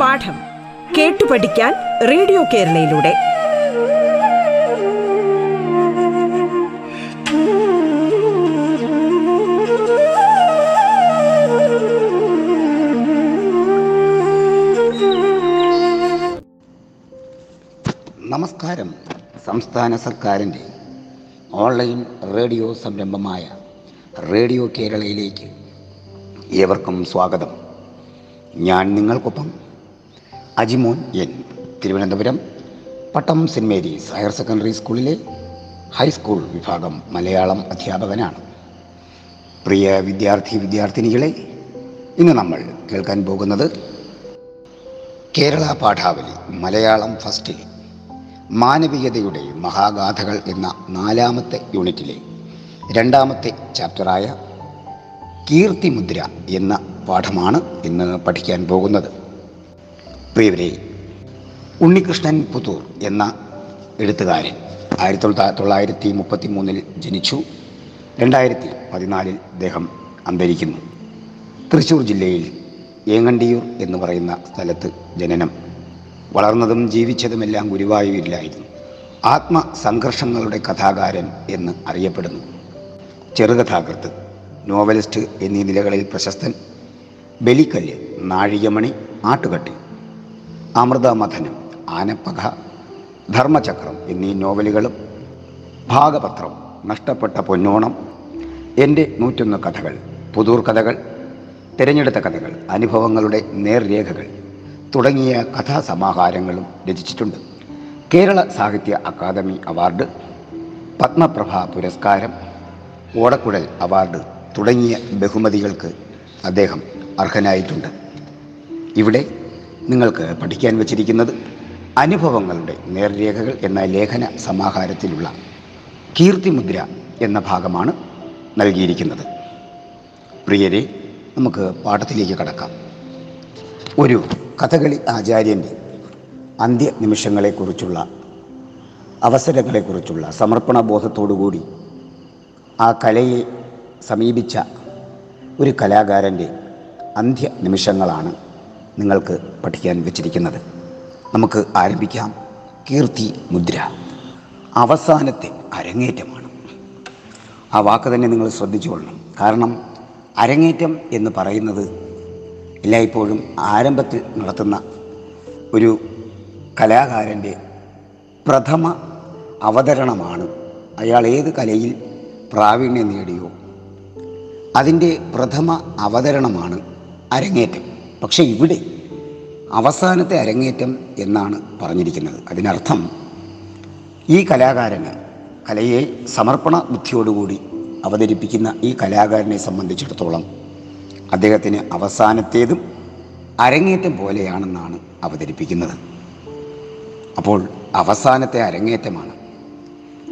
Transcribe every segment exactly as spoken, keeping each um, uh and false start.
പാഠം കേട്ടു പഠിക്കാൻ റേഡിയോ കേരളയിലൂടെ നമസ്കാരം. സംസ്ഥാന സർക്കാരിൻ്റെ ഓൺലൈൻ റേഡിയോ സംരംഭമായ റേഡിയോ കേരളയിലേക്ക് ഏവർക്കും സ്വാഗതം. ഞാൻ നിങ്ങൾക്കൊപ്പം Ajimon N, Thiruvananthapuram Pattom cent Mary's higher secondary സ്കൂളിലെ ഹൈസ്കൂൾ വിഭാഗം മലയാളം അധ്യാപകനാണ്. പ്രിയ വിദ്യാർത്ഥി വിദ്യാർത്ഥിനികളെ, ഇന്ന് നമ്മൾ കേൾക്കാൻ പോകുന്നത് കേരള പാഠാവലി മലയാളം ഫസ്റ്റിൽ മാനവികതയുടെ മഹാഗാഥകൾ എന്ന നാലാമത്തെ യൂണിറ്റിലെ രണ്ടാമത്തെ ചാപ്റ്ററായ കീർത്തി മുദ്ര എന്ന പാഠമാണ് ഇന്ന് പഠിക്കാൻ പോകുന്നത്. പ്രിയവരെ, ഉണ്ണികൃഷ്ണൻ പുത്തൂർ എന്ന എഴുത്തുകാരൻ ആയിരത്തി തൊള്ളായിരത്തി മുപ്പത്തി മൂന്നിൽ ജനിച്ചു. രണ്ടായിരത്തി പതിനാലിൽ അദ്ദേഹം അന്തരിക്കുന്നു. തൃശ്ശൂർ ജില്ലയിൽ ഏങ്ങണ്ടിയൂർ എന്ന് പറയുന്ന സ്ഥലത്ത് ജനനം. വളർന്നതും ജീവിച്ചതുമെല്ലാം ഗുരുവായൂരിലായിരുന്നു. ആത്മസംഘർഷങ്ങളുടെ കഥാകാരൻ എന്ന് അറിയപ്പെടുന്നു. ചെറുകഥാകൃത്ത്, നോവലിസ്റ്റ് എന്നീ നിലകളിൽ പ്രശസ്തൻ. ബലിക്കല്, നാഴികമണി, ആട്ടുകട്ടി, അമൃത മഥനം, ആനപ്പക, ധർമ്മചക്രം എന്നീ നോവലുകളും ഭാഗപത്രം, നഷ്ടപ്പെട്ട പൊന്നോണം, എൻ്റെ നൂറ്റൊന്ന് കഥകൾ, പുതൂർ കഥകൾ, തിരഞ്ഞെടുത്ത കഥകൾ, അനുഭവങ്ങളുടെ നേർരേഖകൾ തുടങ്ങിയ കഥാസമാഹാരങ്ങളും രചിച്ചിട്ടുണ്ട്. കേരള സാഹിത്യ അക്കാദമി അവാർഡ്, പത്മപ്രഭ പുരസ്കാരം, ഓടക്കുഴൽ അവാർഡ് തുടങ്ങിയ ബഹുമതികൾക്ക് അദ്ദേഹം അർഹനായിട്ടുണ്ട്. ഇവിടെ നിങ്ങൾക്ക് പഠിക്കാൻ വച്ചിരിക്കുന്നത് അനുഭവങ്ങളുടെ നേർരേഖകൾ എന്ന ലേഖന സമാഹാരത്തിലുള്ള കീർത്തിമുദ്ര എന്ന ഭാഗമാണ് നൽകിയിരിക്കുന്നത്. പ്രിയരെ, നമുക്ക് പാഠത്തിലേക്ക് കടക്കാം. ഒരു കഥകളി ആചാര്യൻ്റെ അന്ത്യനിമിഷങ്ങളെക്കുറിച്ചുള്ള, അവസരങ്ങളെക്കുറിച്ചുള്ള സമർപ്പണബോധത്തോടുകൂടി ആ കലയെ സമീപിച്ച ഒരു കലാകാരൻ്റെ അന്ത്യനിമിഷങ്ങളാണ് നിങ്ങൾക്ക് പഠിക്കാൻ വച്ചിരിക്കുന്നത്. നമുക്ക് ആരംഭിക്കാം. കീർത്തി മുദ്ര അവസാനത്തെ അരങ്ങേറ്റമാണ്. ആ വാക്ക് തന്നെ നിങ്ങൾ ശ്രദ്ധിച്ചുകൊള്ളണം. കാരണം അരങ്ങേറ്റം എന്ന് പറയുന്നത് എല്ലായ്പ്പോഴും ആരംഭത്തിൽ നടത്തുന്ന ഒരു കലാകാരൻ്റെ പ്രഥമ അവതരണമാണ്. അയാൾ ഏത് കലയിൽ പ്രാവീണ്യം നേടിയോ അതിൻ്റെ പ്രഥമ അവതരണമാണ് അരങ്ങേറ്റം. പക്ഷേ ഇവിടെ അവസാനത്തെ അരങ്ങേറ്റം എന്നാണ് പറഞ്ഞിരിക്കുന്നത്. അതിനർത്ഥം ഈ കലാകാരന്, കലയെ സമർപ്പണ ബുദ്ധിയോടുകൂടി അവതരിപ്പിക്കുന്ന ഈ കലാകാരനെ സംബന്ധിച്ചിടത്തോളം അദ്ദേഹത്തിന് അവസാനത്തേതും അരങ്ങേറ്റം പോലെയാണെന്നാണ് അവതരിപ്പിക്കുന്നത്. അപ്പോൾ അവസാനത്തെ അരങ്ങേറ്റമാണ്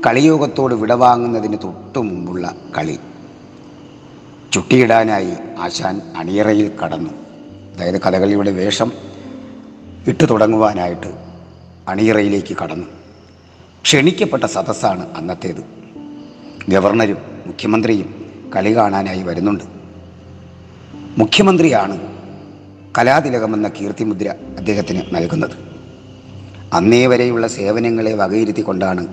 കളിയോഗത്തോട് വിടവാങ്ങുന്നതിന് തൊട്ടു മുമ്പുള്ള കളി. ചുട്ടിയിടാനായി ആശാൻ അണിയറയിൽ കടന്നു. അതായത് കഥകളിയുടെ വേഷം ഇട്ടു തുടങ്ങുവാനായിട്ട് അണിയറയിലേക്ക് കടന്നു. ക്ഷണിക്കപ്പെട്ട സദസ്സാണ് അന്നത്തേത്. ഗവർണറും മുഖ്യമന്ത്രിയും കളി കാണാനായി വരുന്നുണ്ട്. മുഖ്യമന്ത്രിയാണ് കലാതിലകമെന്ന കീർത്തിമുദ്ര അദ്ദേഹത്തിന് നൽകുന്നത്. അന്നേ വരെയുള്ള സേവനങ്ങളെ വകയിരുത്തിക്കൊണ്ടാണ്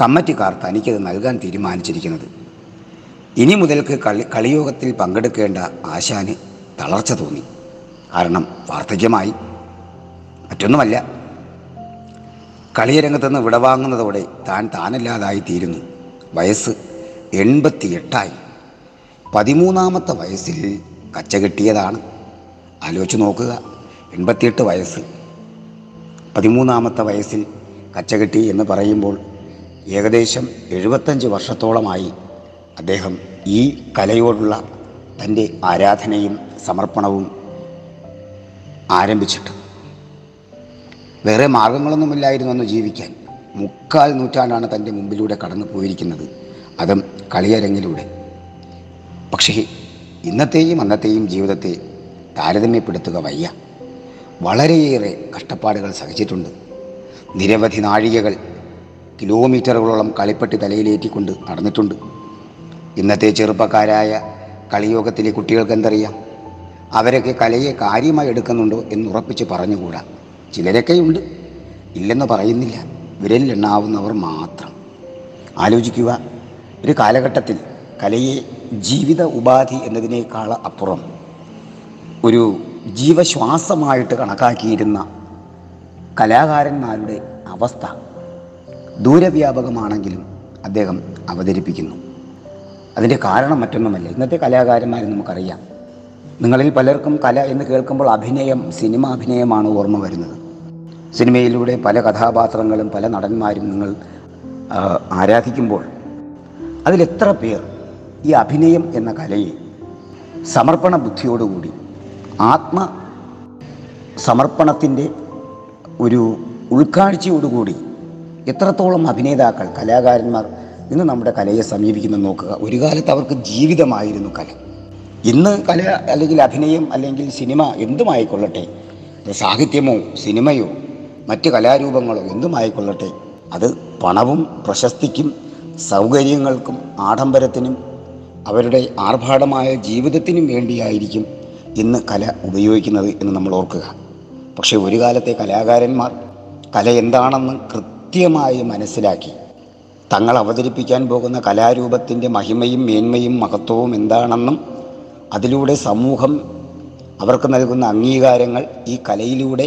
കമ്മിറ്റിക്കാർ തനിക്കത് നൽകാൻ തീരുമാനിച്ചിരിക്കുന്നത്. ഇനി മുതൽക്ക് കളി കളിയോഗത്തിൽ പങ്കെടുക്കേണ്ട ആശാന് തളർച്ച തോന്നി. കാരണം വാർദ്ധക്യമായി, മറ്റൊന്നുമല്ല. കളിയരംഗത്തുനിന്ന് വിടവാങ്ങുന്നതോടെ താൻ താനല്ലാതായി തീരുന്നു. വയസ്സ് എൺപത്തിയെട്ടായി. പതിമൂന്നാമത്തെ വയസ്സിൽ കച്ച കെട്ടിയതാണ്. ആലോചിച്ച് നോക്കുക, എൺപത്തിയെട്ട് വയസ്സ്, പതിമൂന്നാമത്തെ വയസ്സിൽ കച്ച കെട്ടി എന്ന് പറയുമ്പോൾ ഏകദേശം എഴുപത്തഞ്ച് വർഷത്തോളമായി അദ്ദേഹം ഈ കലയോടുള്ള തൻ്റെ ആരാധനയും സമർപ്പണവും ആരംഭിച്ചിട്ട്. വേറെ മാർഗങ്ങളൊന്നുമില്ലായിരുന്നു അന്ന് ജീവിക്കാൻ. മുക്കാൽ നൂറ്റാണ്ടാണ് തൻ്റെ മുമ്പിലൂടെ കടന്നു പോയിരിക്കുന്നത്, അതും കളിയരങ്ങിലൂടെ. പക്ഷേ ഇന്നത്തെയും അന്നത്തെയും ജീവിതത്തെ താരതമ്യപ്പെടുത്തുക വയ്യ. വളരെയേറെ കഷ്ടപ്പാടുകൾ സഹിച്ചിട്ടുണ്ട്. നിരവധി നാഴികകൾ കിലോമീറ്ററുകളോളം കളിപ്പട്ടി തലയിലേറ്റിക്കൊണ്ട് നടന്നിട്ടുണ്ട്. ഇന്നത്തെ ചെറുപ്പക്കാരായ കളിയോഗത്തിലെ കുട്ടികൾക്ക് എന്തറിയാം? അവരൊക്കെ കലയെ കാര്യമായി എടുക്കുന്നുണ്ടോ എന്നുറപ്പിച്ച് പറഞ്ഞുകൂടാ. ചിലരൊക്കെയുണ്ട്, ഇല്ലെന്ന് പറയുന്നില്ല, വിരലിലെണ്ണാവുന്നവർ മാത്രം. ആലോചിക്കുക, ഒരു കാലഘട്ടത്തിൽ കലയെ ജീവിത ഉപാധി എന്നതിനേക്കാൾ അപ്പുറം ഒരു ജീവശ്വാസമായിട്ട് കണക്കാക്കിയിരുന്ന കലാകാരന്മാരുടെ അവസ്ഥ ദൂരവ്യാപകമാണെങ്കിലും അദ്ദേഹം അവതരിപ്പിക്കുന്നു. അതിൻ്റെ കാരണം മറ്റൊന്നുമല്ല, ഇന്നത്തെ കലാകാരന്മാരെ നമുക്കറിയാം. നിങ്ങളിൽ പലർക്കും കല എന്ന് കേൾക്കുമ്പോൾ അഭിനയം, സിനിമ അഭിനയമാണ് ഓർമ്മ വരുന്നത്. സിനിമയിലൂടെ പല കഥാപാത്രങ്ങളും പല നടന്മാരും നിങ്ങൾ ആരാധിക്കുമ്പോൾ അതിലെത്ര പേർ ഈ അഭിനയം എന്ന കലയെ സമർപ്പണ ബുദ്ധിയോടുകൂടി, ആത്മ സമർപ്പണത്തിൻ്റെ ഒരു ഉൾക്കാഴ്ചയോടുകൂടി എത്രത്തോളം അഭിനേതാക്കൾ, കലാകാരന്മാർ ഇന്ന് നമ്മുടെ കലയെ സമീപിക്കുന്നെന്ന് നോക്കുക. ഒരു കാലത്ത് അവർക്ക് ജീവിതമായിരുന്നു കല. ഇന്ന് കല അല്ലെങ്കിൽ അഭിനയം അല്ലെങ്കിൽ സിനിമ എന്തുമായിക്കൊള്ളട്ടെ, സാഹിത്യമോ സിനിമയോ മറ്റ് കലാരൂപങ്ങളോ എന്തുമായിക്കൊള്ളട്ടെ, അത് പണവും പ്രശസ്തിക്കും സൗകര്യങ്ങൾക്കും ആഡംബരത്തിനും അവരുടെ ആർഭാടമായ ജീവിതത്തിനും വേണ്ടിയായിരിക്കും ഇന്ന് കല ഉപയോഗിക്കുന്നത് എന്ന് നമ്മൾ ഓർക്കുക. പക്ഷേ ഒരു കാലത്തെ കലാകാരന്മാർ കല എന്താണെന്ന് കൃത്യമായി മനസ്സിലാക്കി തങ്ങൾ അവതരിപ്പിക്കാൻ പോകുന്ന കലാരൂപത്തിൻ്റെ മഹിമയും മേന്മയും മഹത്വവും എന്താണെന്നും അതിലൂടെ സമൂഹം അവർക്ക് നൽകുന്ന അംഗീകാരങ്ങൾ ഈ കലയിലൂടെ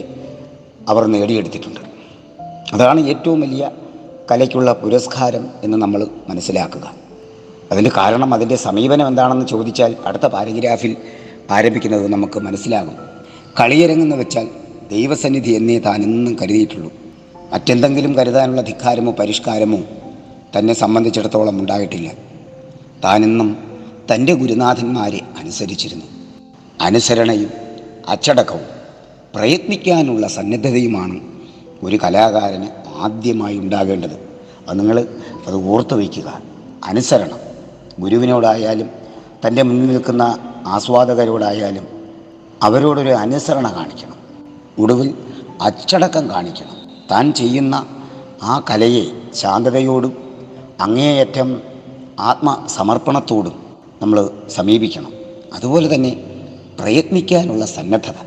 അവർ നേടിയെടുത്തിട്ടുണ്ട്. അതാണ് ഏറ്റവും വലിയ കലയ്ക്കുള്ള പുരസ്കാരം എന്ന് നമ്മൾ മനസ്സിലാക്കുക. അതിൻ്റെ കാരണം, അതിൻ്റെ സമീപനം എന്താണെന്ന് ചോദിച്ചാൽ അടുത്ത പാരഗ്രാഫിൽ ആരംഭിക്കുന്നത് നമുക്ക് മനസ്സിലാകും. കളിയരങ്ങെന്ന് വെച്ചാൽ ദൈവസന്നിധി എന്നേ താനെന്നും കരുതിയിട്ടുള്ളൂ. മറ്റെന്തെങ്കിലും കരുതാനുള്ള ധിക്കാരമോ പരിഷ്കാരമോ തന്നെ സംബന്ധിച്ചിടത്തോളം ഉണ്ടായിട്ടില്ല. താനെന്നും തൻ്റെ ഗുരുനാഥന്മാരെ അനുസരിച്ചിരുന്നു. അനുസരണയും അച്ചടക്കവും പ്രയത്നിക്കാനുള്ള സന്നദ്ധതയുമാണ് ഒരു കലാകാരന് ആദ്യമായി ഉണ്ടാകേണ്ടത്. അത് നിങ്ങൾ അത് ഓർത്തു വയ്ക്കുക. അനുസരണം ഗുരുവിനോടായാലും തൻ്റെ മുന്നിൽ നിൽക്കുന്ന ആസ്വാദകരോടായാലും അവരോടൊരു അനുസരണ കാണിക്കണം. ഒടുവിൽ അച്ചടക്കം കാണിക്കണം. താൻ ചെയ്യുന്ന ആ കലയെ ശാന്തതയോടും അങ്ങേയറ്റം ആത്മസമർപ്പണത്തോടും നമ്മൾ സമീപിക്കണം. അതുപോലെ തന്നെ പ്രയത്നിക്കാനുള്ള സന്നദ്ധത.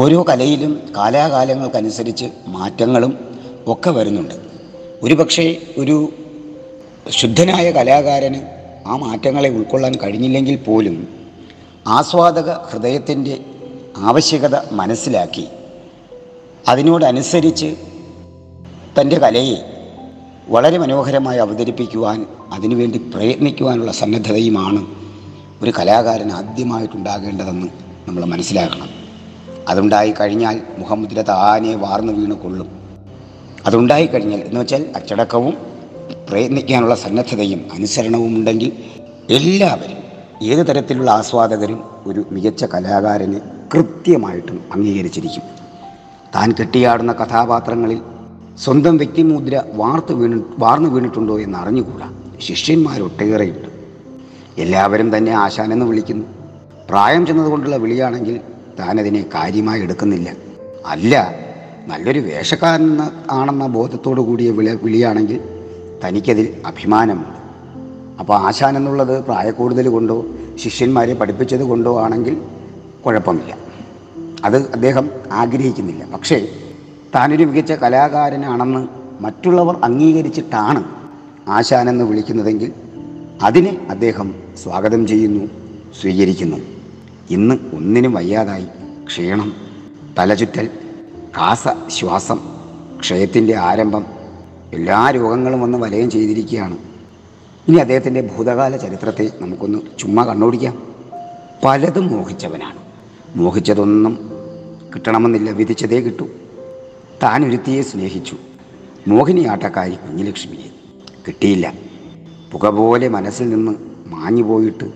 ഓരോ കലയിലും കാലാകാലങ്ങൾക്കനുസരിച്ച് മാറ്റങ്ങളും ഒക്കെ വരുന്നുണ്ട്. ഒരു പക്ഷേ ഒരു ശുദ്ധനായ കലാകാരന് ആ മാറ്റങ്ങളെ ഉൾക്കൊള്ളാൻ കഴിഞ്ഞില്ലെങ്കിൽ പോലും ആസ്വാദക ഹൃദയത്തിൻ്റെ ആവശ്യകത മനസ്സിലാക്കി അതിനോടനുസരിച്ച് തൻ്റെ കലയെ വളരെ മനോഹരമായി അവതരിപ്പിക്കുവാൻ അതിനുവേണ്ടി പ്രയത്നിക്കുവാനുള്ള സന്നദ്ധതയുമാണ് ഒരു കലാകാരൻ ആദ്യമായിട്ടുണ്ടാകേണ്ടതെന്ന് നമ്മൾ മനസ്സിലാക്കണം. അതുണ്ടായി കഴിഞ്ഞാൽ മുഖമുദ്ര താനെ വാർന്നു വീണ് കൊള്ളും. അതുണ്ടായിക്കഴിഞ്ഞാൽ എന്ന് വെച്ചാൽ അച്ചടക്കവും പ്രയത്നിക്കാനുള്ള സന്നദ്ധതയും അനുസരണവും ഉണ്ടെങ്കിൽ എല്ലാവരും, ഏത് തരത്തിലുള്ള ആസ്വാദകരും ഒരു മികച്ച കലാകാരനെ കൃത്യമായിട്ടും അംഗീകരിച്ചിരിക്കും. താൻ കെട്ടിയാടുന്ന കഥാപാത്രങ്ങളിൽ സ്വന്തം വ്യക്തിമുദ്ര വാർത്തു വീണ് വാർന്നു വീണിട്ടുണ്ടോ എന്ന് അറിഞ്ഞുകൂടാ. ശിഷ്യന്മാരൊട്ടേറെയുണ്ട്. എല്ലാവരും തന്നെ ആശാനെന്ന് വിളിക്കുന്നു. പ്രായം ചെന്നതുകൊണ്ടുള്ള വിളിയാണെങ്കിൽ താനതിനെ കാര്യമായി എടുക്കുന്നില്ല. അല്ല, നല്ലൊരു വേഷക്കാരൻ ആണെന്ന ബോധത്തോടു കൂടിയ വിളി വിളിയാണെങ്കിൽ തനിക്കതിൽ അഭിമാനമുണ്ട്. അപ്പോൾ ആശാനെന്നുള്ളത് പ്രായക്കൂടുതൽ കൊണ്ടോ ശിഷ്യന്മാരെ പഠിപ്പിച്ചത് കൊണ്ടോ ആണെങ്കിൽ കുഴപ്പമില്ല, അത് അദ്ദേഹം ആഗ്രഹിക്കുന്നില്ല. പക്ഷേ താനൊരു മികച്ച കലാകാരനാണെന്ന് മറ്റുള്ളവർ അംഗീകരിച്ചിട്ടാണ് ആശാനെന്ന് വിളിക്കുന്നതെങ്കിൽ അതിനെ അദ്ദേഹം സ്വാഗതം ചെയ്യുന്നു, സ്വീകരിക്കുന്നു. ഇന്ന് ഒന്നിനും വയ്യാതായി. ക്ഷീണം, തലചുറ്റൽ, കാസ ശ്വാസം, ക്ഷയത്തിൻ്റെ ആരംഭം, എല്ലാ രോഗങ്ങളും വന്ന് വലയം ചെയ്തിരിക്കുകയാണ്. ഇനി അദ്ദേഹത്തിൻ്റെ ഭൂതകാല ചരിത്രത്തെ നമുക്കൊന്ന് ചുമ്മാ കണ്ണോടിക്കാം. പലതും മോഹിച്ചവനാണ്. മോഹിച്ചതൊന്നും കിട്ടണമെന്നില്ല, വിധിച്ചതേ കിട്ടൂ. താൻ ഒരുത്തിയെ സ്നേഹിച്ചു, മോഹിനിയാട്ടക്കാരി കുഞ്ഞലക്ഷ്മിയെ. കിട്ടിയില്ല. പുക പോലെ മനസ്സിൽ നിന്ന് മാഞ്ഞുപോയിട്ട്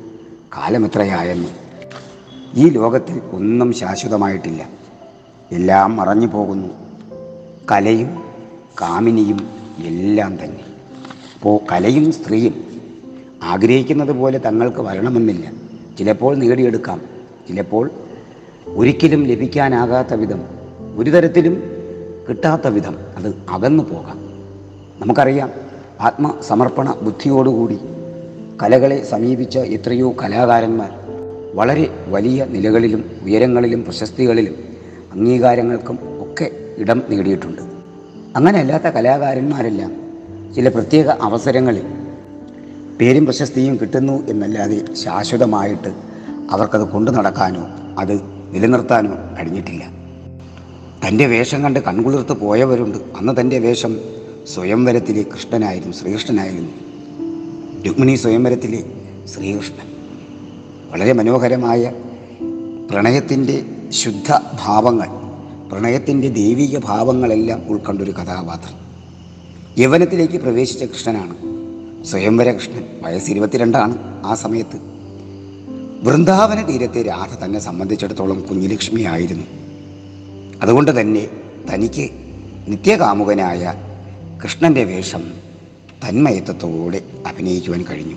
കാലമെത്രയായെന്ന്. ഈ ലോകത്തിൽ ഒന്നും ശാശ്വതമായിട്ടില്ല, എല്ലാം മറഞ്ഞു പോകുന്നു. കലയും കാമിനിയും എല്ലാം തന്നെ. അപ്പോൾ കലയും സ്ത്രീയും ആഗ്രഹിക്കുന്നത് പോലെ തങ്ങൾക്ക് വരണമെന്നില്ല. ചിലപ്പോൾ നേടിയെടുക്കാം, ചിലപ്പോൾ ഒരിക്കലും ലഭിക്കാനാകാത്ത വിധം, ഒരു തരത്തിലും കിട്ടാത്ത വിധം അത് അകന്നു പോകാം. നമുക്കറിയാം, ആത്മസമർപ്പണ ബുദ്ധിയോടുകൂടി കലകളെ സമീപിച്ച എത്രയോ കലാകാരന്മാർ വളരെ വലിയ നിലകളിലും ഉയരങ്ങളിലും പ്രശസ്തികളിലും അംഗീകാരങ്ങൾക്കും ഒക്കെ ഇടം നേടിയിട്ടുണ്ട്. അങ്ങനെയല്ലാത്ത കലാകാരന്മാരെല്ലാം ചില പ്രത്യേക അവസരങ്ങളിൽ പേരും പ്രശസ്തിയും കിട്ടുന്നു എന്നല്ലാതെ ശാശ്വതമായിട്ട് അവർക്കത് കൊണ്ടു നടക്കാനോ അത് നിലനിർത്താനോ കഴിഞ്ഞിട്ടില്ല. തൻ്റെ വേഷം കണ്ട് കൺകുളിർത്ത് പോയവരുണ്ട്. അന്ന് തൻ്റെ വേഷം സ്വയംവരത്തിലെ കൃഷ്ണനായിരുന്നു, ശ്രീകൃഷ്ണനായിരുന്നു. രുക്മിണി സ്വയംവരത്തിലെ ശ്രീകൃഷ്ണൻ വളരെ മനോഹരമായ പ്രണയത്തിൻ്റെ ശുദ്ധ ഭാവങ്ങൾ, പ്രണയത്തിൻ്റെ ദൈവിക ഭാവങ്ങളെല്ലാം ഉൾക്കൊണ്ടൊരു കഥാപാത്രം. യൗവനത്തിലേക്ക് പ്രവേശിച്ച കൃഷ്ണനാണ് സ്വയംവര കൃഷ്ണൻ. വയസ്സ് ഇരുപത്തിരണ്ടാണ് ആ സമയത്ത്. വൃന്ദാവന തീരത്തെ രാധ തന്നെ സംബന്ധിച്ചിടത്തോളം കുഞ്ഞുലക്ഷ്മി ആയിരുന്നു. അതുകൊണ്ട് തന്നെ തനിക്ക് നിത്യകാമുകനായ കൃഷ്ണൻ്റെ വേഷം തന്മയത്വത്തോടെ അഭിനയിക്കുവാൻ കഴിഞ്ഞു.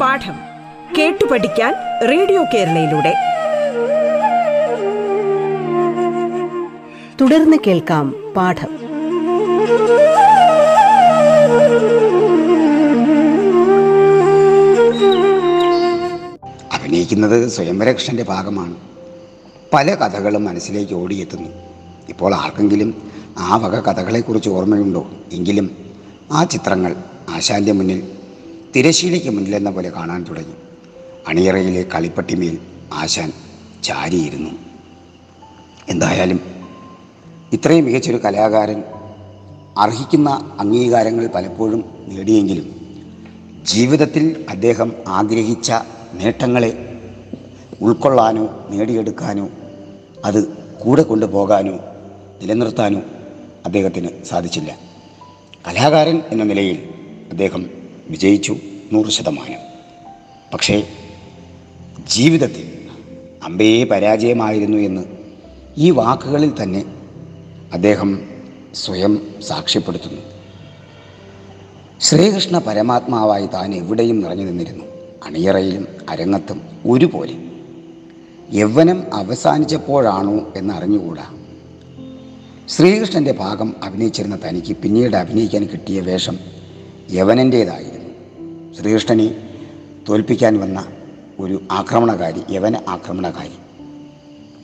പാഠം കേട്ടു പഠിക്കാൻ റേഡിയോ കേരളയിലൂടെ തുടർന്ന് കേൾക്കാം. പാഠം അഭിനയിക്കുന്നത് സ്വയംവരകൃഷ്ണൻ്റെ ഭാഗമാണ്. പല കഥകളും മനസ്സിലേക്ക് ഓടിയെത്തുന്നു. ഇപ്പോൾ ആർക്കെങ്കിലും ആ വക കഥകളെക്കുറിച്ച് ഓർമ്മയുണ്ടോ? എങ്കിലും ആ ചിത്രങ്ങൾ ആശാൻ്റെ മുന്നിൽ, തിരശ്ശീലയ്ക്ക് മുന്നിലെന്ന പോലെ കാണാൻ തുടങ്ങി. അണിയറയിലെ കളിപ്പട്ടിമേൽ ആശാൻ ചാരിയിരുന്നു. എന്തായാലും ഇത്രയും മികച്ചൊരു കലാകാരൻ അർഹിക്കുന്ന അംഗീകാരങ്ങൾ പലപ്പോഴും നേടിയെങ്കിലും ജീവിതത്തിൽ അദ്ദേഹം ആഗ്രഹിച്ച നേട്ടങ്ങളെ ഉൾക്കൊള്ളാനോ നേടിയെടുക്കാനോ അത് കൂടെ കൊണ്ടുപോകാനോ നിലനിർത്താനോ അദ്ദേഹത്തിന് സാധിച്ചില്ല. കലാകാരൻ എന്ന നിലയിൽ അദ്ദേഹം വിജയിച്ചു നൂറ് ശതമാനം. പക്ഷേ ജീവിതത്തിൽ അമ്പേ പരാജയമായിരുന്നു എന്ന് ഈ വാക്കുകളിൽ തന്നെ അദ്ദേഹം സ്വയം സാക്ഷ്യപ്പെടുത്തുന്നു. ശ്രീകൃഷ്ണ പരമാത്മാവായി താൻ എവിടെയും നിറഞ്ഞു നിന്നിരുന്നു, അണിയറയിലും അരങ്ങത്തും ഒരുപോലെ. യൗവനം അവസാനിച്ചപ്പോഴാണോ എന്നറിഞ്ഞുകൂടാ, ശ്രീകൃഷ്ണൻ്റെ ഭാഗം അഭിനയിച്ചിരുന്ന തനിക്ക് പിന്നീട് അഭിനയിക്കാൻ കിട്ടിയ വേഷം യവനൻ്റേതായിരുന്നു. ശ്രീകൃഷ്ണനെ തോൽപ്പിക്കാൻ വന്ന ഒരു ആക്രമണകാരി, യവന ആക്രമണകാരി,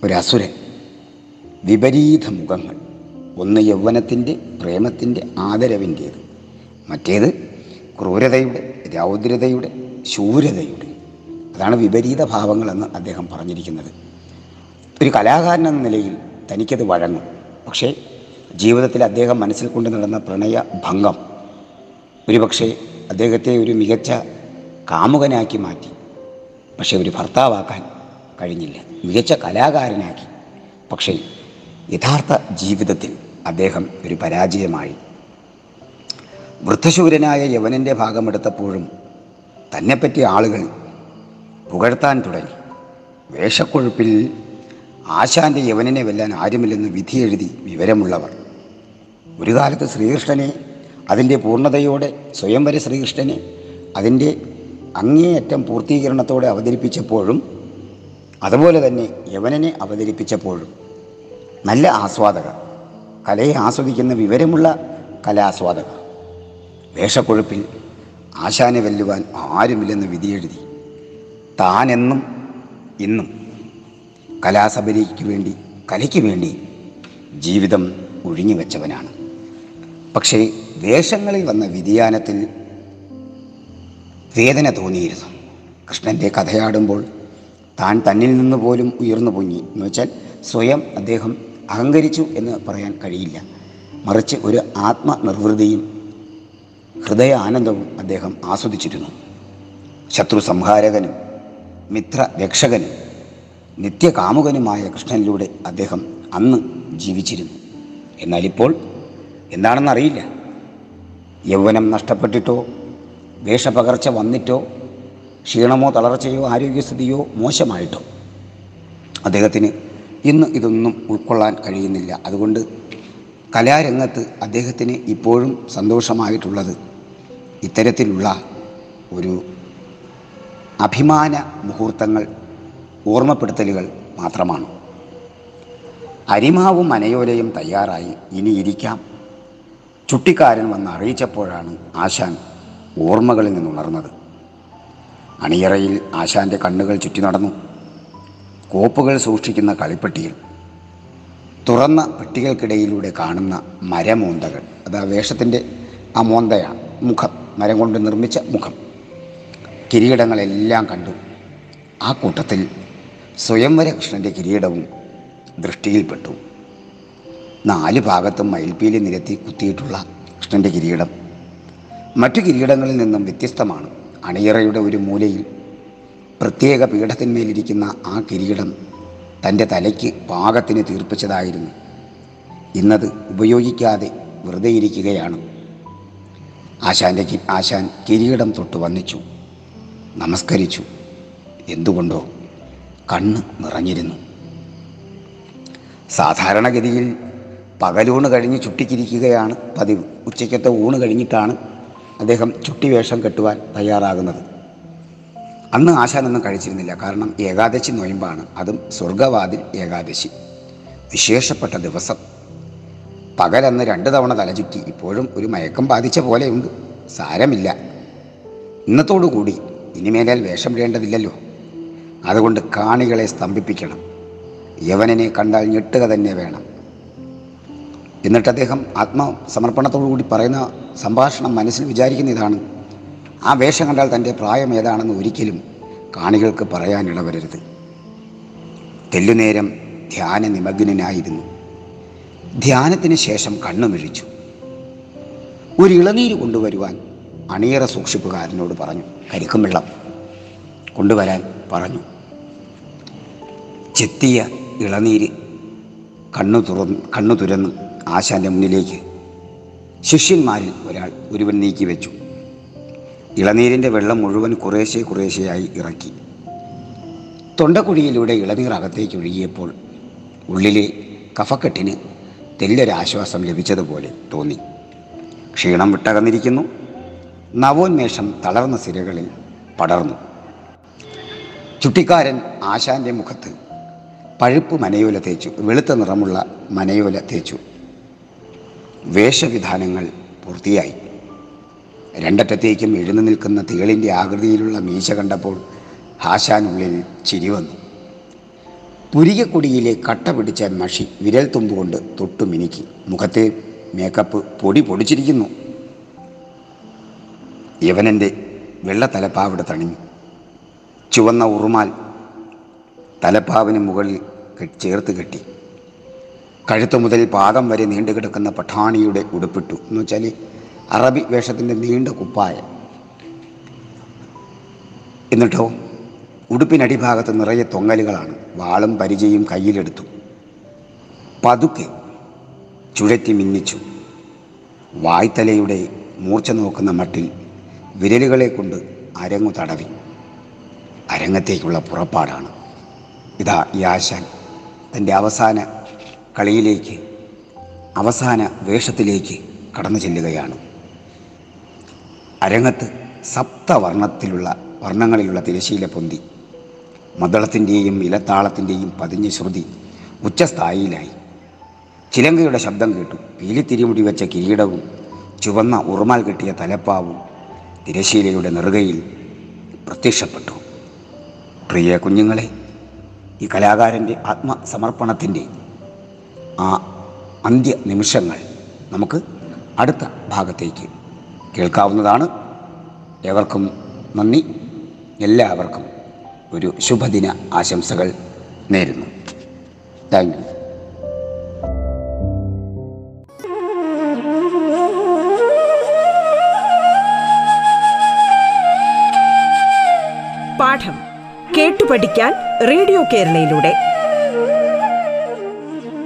ഒരസുരൻ, വിപരീത മുഖങ്ങൾ. ഒന്ന് യൗവനത്തിൻ്റെ, പ്രേമത്തിൻ്റെ, ആദരവിൻ്റേത്; മറ്റേത് ക്രൂരതയുടെ, രൗദ്രതയുടെ, ശൂരതയുടെ. അതാണ് വിപരീത ഭാവങ്ങളെന്ന് അദ്ദേഹം പറഞ്ഞിരിക്കുന്നത്. ഒരു കലാകാരൻ എന്ന നിലയിൽ തനിക്കത് വഴങ്ങും. പക്ഷേ ജീവിതത്തിൽ അദ്ദേഹം മനസ്സിൽ കൊണ്ട് നടന്ന പ്രണയ ഭംഗം ഒരുപക്ഷെ അദ്ദേഹത്തെ ഒരു മികച്ച കാമുകനാക്കി മാറ്റി, പക്ഷേ ഒരു ഭർത്താവാക്കാൻ കഴിഞ്ഞില്ല. മികച്ച കലാകാരനാക്കി, പക്ഷേ യഥാർത്ഥ ജീവിതത്തിൽ അദ്ദേഹം ഒരു പരാജയമായി. വൃദ്ധശൂരനായ യവനൻ്റെ ഭാഗമെടുത്തപ്പോഴും തന്നെപ്പറ്റി ആളുകൾ പുകഴ്ത്താൻ തുടങ്ങി. വേഷക്കൊഴുപ്പിൽ ആശാൻ്റെ യവനനെ വെല്ലാൻ ആരുമില്ലെന്ന് വിധിയെഴുതി വിവരമുള്ളവർ. ഒരു കാലത്ത് ശ്രീകൃഷ്ണനെ, അതിൻ്റെ പൂർണ്ണതയോടെ സ്വയംവര ശ്രീകൃഷ്ണനെ അതിൻ്റെ അങ്ങേയറ്റം പൂർത്തീകരണത്തോടെ അവതരിപ്പിച്ചപ്പോഴും അതുപോലെ തന്നെ യവനനെ അവതരിപ്പിച്ചപ്പോഴും നല്ല ആസ്വാദകർ, കലയെ ആസ്വദിക്കുന്ന വിവരമുള്ള കലാസ്വാദകർ, വേഷക്കൊഴുപ്പിൽ ആശാനെ വെല്ലുവാൻ ആരുമില്ലെന്ന് വിധിയെഴുതി താനെന്നും ഇന്നും കലാസഭയ്ക്ക് വേണ്ടി, കലയ്ക്ക് വേണ്ടി ജീവിതം ഒഴിഞ്ഞുവെച്ചവനാണ്. പക്ഷേ വേഷങ്ങളിൽ വന്ന വ്യതിയാനത്തിൽ വേദന തോന്നിയിരുന്നു. കൃഷ്ണൻ്റെ കഥയാടുമ്പോൾ താൻ തന്നിൽ നിന്ന് പോലും ഉയർന്നു പൊങ്ങി എന്ന് വെച്ചാൽ സ്വയം അദ്ദേഹം അഹങ്കരിച്ചു എന്ന് പറയാൻ കഴിയില്ല. മറിച്ച് ഒരു ആത്മനിർവൃതിയും ഹൃദയ ആനന്ദവും അദ്ദേഹം ആസ്വദിച്ചിരുന്നു. ശത്രു സംഹാരകനും മിത്രരക്ഷകനും നിത്യകാമുകനുമായ കൃഷ്ണനിലൂടെ അദ്ദേഹം അന്ന് ജീവിച്ചിരുന്നു. എന്നാലിപ്പോൾ എന്താണെന്നറിയില്ല. യൗവനം നഷ്ടപ്പെട്ടിട്ടോ വേഷപകർച്ച വന്നിട്ടോ ക്ഷീണമോ തളർച്ചയോ ആരോഗ്യസ്ഥിതിയോ മോശമായിട്ടോ അദ്ദേഹത്തിന് ഇന്ന് ഇതൊന്നും ഉൾക്കൊള്ളാൻ കഴിയുന്നില്ല. അതുകൊണ്ട് കലാരംഗത്ത് അദ്ദേഹത്തിന് ഇപ്പോഴും സന്തോഷമായിട്ടുള്ളത് ഇത്തരത്തിലുള്ള ഒരു അഭിമാന മുഹൂർത്തങ്ങൾ, ഓർമ്മപ്പെടുത്തലുകൾ മാത്രമാണ്. അരിമാവും അനയോലയും തയ്യാറായി ഇനിയിരിക്കാം. ചുട്ടിക്കാരൻ വന്ന് അറിയിച്ചപ്പോഴാണ് ആശാൻ ഓർമ്മകളിൽ നിന്നുണർന്നത്. അണിയറയിൽ ആശാൻ്റെ കണ്ണുകൾ ചുറ്റി നടന്നു. കോപ്പുകൾ സൂക്ഷിക്കുന്ന കളിപ്പെട്ടിയിൽ, തുറന്ന പെട്ടികൾക്കിടയിലൂടെ കാണുന്ന മരമോന്തകൾ, അത് ആ വേഷത്തിൻ്റെ ആ മോന്തയാണ്, മുഖം, മരം കൊണ്ട് നിർമ്മിച്ച മുഖം, കിരീടങ്ങളെല്ലാം കണ്ടു. ആ കൂട്ടത്തിൽ സ്വയംവര കൃഷ്ണൻ്റെ കിരീടവും ദൃഷ്ടിയിൽപ്പെട്ടു. നാല് ഭാഗത്തും മയിൽപ്പീലി നിരത്തി കുത്തിയിട്ടുള്ള കൃഷ്ണൻ്റെ കിരീടം മറ്റു കിരീടങ്ങളിൽ നിന്നും വ്യത്യസ്തമാണ്. അണിയറയുടെ ഒരു മൂലയിൽ പ്രത്യേക പീഠത്തിന്മേലിരിക്കുന്ന ആ കിരീടം തൻ്റെ തലയ്ക്ക് പാകത്തിന് തീർപ്പിച്ചതായിരുന്നു. ഇന്നത് ഉപയോഗിക്കാതെ വെറുതെ ഇരിക്കുകയാണ്. ആശാൻ്റെ ആശാൻ കിരീടം തൊട്ട് വന്നിച്ചു, നമസ്കരിച്ചു. എന്തുകൊണ്ടോ കണ്ണ് നിറഞ്ഞിരുന്നു. സാധാരണഗതിയിൽ പകലൂണ് കഴിഞ്ഞ് ചുട്ടിക്കിരിക്കുകയാണ് പതിവ്. ഉച്ചയ്ക്കത്തെ ഊണ് കഴിഞ്ഞിട്ടാണ് അദ്ദേഹം ചുട്ടിവേഷം കെട്ടുവാൻ തയ്യാറാകുന്നത്. അന്ന് ആശാനൊന്നും കഴിച്ചിരുന്നില്ല. കാരണം ഏകാദശി നോയമ്പാണ്, അതും സ്വർഗവാദി ഏകാദശി. വിശേഷപ്പെട്ട ദിവസം. പകലന്ന് രണ്ട് തവണ തലചുറ്റി. ഇപ്പോഴും ഒരു മയക്കം ബാധിച്ച പോലെയുണ്ട്. സാരമില്ല, ഇന്നത്തോടുകൂടി ഇനിമേലാൽ വേഷം ഇടേണ്ടതില്ലല്ലോ. അതുകൊണ്ട് കാണികളെ സ്തംഭിപ്പിക്കണം, യവനനെ കണ്ടാൽ ഞെട്ടുക തന്നെ വേണം. എന്നിട്ട് അദ്ദേഹം ആത്മസമർപ്പണത്തോടുകൂടി പറയുന്ന സംഭാഷണം മനസ്സിൽ വിചാരിക്കുന്ന ഇതാണ്: ആ വേഷം കണ്ടാൽ തൻ്റെ പ്രായം ഏതാണെന്ന് ഒരിക്കലും കാണികൾക്ക് പറയാനിടവരരുത്. തെല്ലുനേരം ധ്യാന നിമഗ്നനായിരുന്നു. ധ്യാനത്തിന് ശേഷം കണ്ണുമിഴിച്ചു. ഒരു ഇളനീര് കൊണ്ടുവരുവാൻ അണിയറ സൂക്ഷിപ്പുകാരനോട് പറഞ്ഞു. കരിക്കും വെള്ളം കൊണ്ടുവരാൻ പറഞ്ഞു. ചെത്തിയ ഇളനീര് കണ്ണു തുറന്ന് കണ്ണു തുരന്ന് ആശാൻ്റെ മുന്നിലേക്ക് ശിഷ്യന്മാരിൽ ഒരാൾ ഒരുവൻ നീക്കി വെച്ചു. ഇളനീരിൻ്റെ വെള്ളം മുഴുവൻ കുറേശ്ശെ കുറേശ്ശെയായി ഇറക്കി. തൊണ്ടക്കുഴിയിലൂടെ ഇളനീർ അകത്തേക്ക് ഒഴുകിയപ്പോൾ ഉള്ളിലെ കഫക്കെട്ടിന് തെല്ലൊരാശ്വാസം ലഭിച്ചതുപോലെ തോന്നി. ക്ഷീണം വിട്ടകന്നിരിക്കുന്നു. നവോന്മേഷം തളർന്ന സിരകളിൽ പടർന്നു. ചുട്ടിക്കാരൻ ആശാൻ്റെ മുഖത്ത് പഴുപ്പ് മനയോല തേച്ചു, വെളുത്ത നിറമുള്ള മനയോല തേച്ചു. വേഷവിധാനങ്ങൾ പൂർത്തിയായി. രണ്ടറ്റത്തേക്കും എഴുന്നു നിൽക്കുന്ന തേളിൻ്റെ ആകൃതിയിലുള്ള മീശ കണ്ടപ്പോൾ ആശാനുള്ളിൽ ചിരി വന്നു. പുരികക്കൊടിയിലെ കട്ട പിടിച്ച മഷി വിരൽ തുമ്പുകൊണ്ട് തൊട്ടു മിനുക്കി. മുഖത്തെ മേക്കപ്പ് പൊടി പൊടിച്ചിരിക്കുന്നു. യവനൻ്റെ വെള്ളത്തലപ്പാവിടെ തണിഞ്ഞു. ചുവന്ന ഉറുമാൽ തലപ്പാവിന് മുകളിൽ ചേർത്ത് കെട്ടി. കഴുത്തു മുതൽ പാദം വരെ നീണ്ടുകിടക്കുന്ന പഠാണിയുടെ ഉടുപ്പിട്ടു. എന്ന് വെച്ചാൽ അറബി വേഷത്തിൻ്റെ നീണ്ട കുപ്പായം. എന്നിട്ടോ ഉടുപ്പിനടിഭാഗത്ത് നിറയെ തൊങ്ങലുകളാണ്. വാളും പരിചയും കയ്യിലെടുത്തു. പതുക്കെ ചുഴറ്റി മിന്നിച്ചു. വായ്ത്തലയുടെ മൂർച്ച നോക്കുന്ന മട്ടിൽ വിരലുകളെ കൊണ്ട് അരങ്ങു തടവി. അരങ്ങത്തേക്കുള്ള പുറപ്പാടാണ്. ഇതാ ഈ ആശാൻ തൻ്റെ അവസാന കളിയിലേക്ക്, അവസാന വേഷത്തിലേക്ക് കടന്നു ചെല്ലുകയാണ്. അരങ്ങത്ത് സപ്തവർണ്ണത്തിലുള്ള വർണ്ണങ്ങളിലുള്ള തിരശീല പൊന്തി. മദ്ദളത്തിൻ്റെയും ഇലത്താളത്തിൻ്റെയും പതിഞ്ഞ ശ്രുതി ഉച്ചസ്ഥായിയിലായി. ചിലങ്കയുടെ ശബ്ദം കേട്ടു. പീലിത്തിരിമുടി വെച്ച കിരീടവും ചുവന്ന ഉറുമാൽ കെട്ടിയ തലപ്പാവും തിരശീലയുടെ നെറുകയിൽ പ്രത്യക്ഷപ്പെട്ടു. പ്രിയ കുഞ്ഞുങ്ങളെ, ഈ കലാകാരൻ്റെ ആത്മസമർപ്പണത്തിൻ്റെ ആ അന്ത്യ നിമിഷങ്ങൾ നമുക്ക് അടുത്ത ഭാഗത്തേക്ക് കേൾക്കാവുന്നതാണ്. ഏവർക്കും നന്ദി. എല്ലാവർക്കും ഒരു ശുഭദിന ആശംസകൾ നേരുന്നു. Thank you. പാഠം കേട്ടു പഠിക്കാൻ റേഡിയോ കേരളയിലൂടെ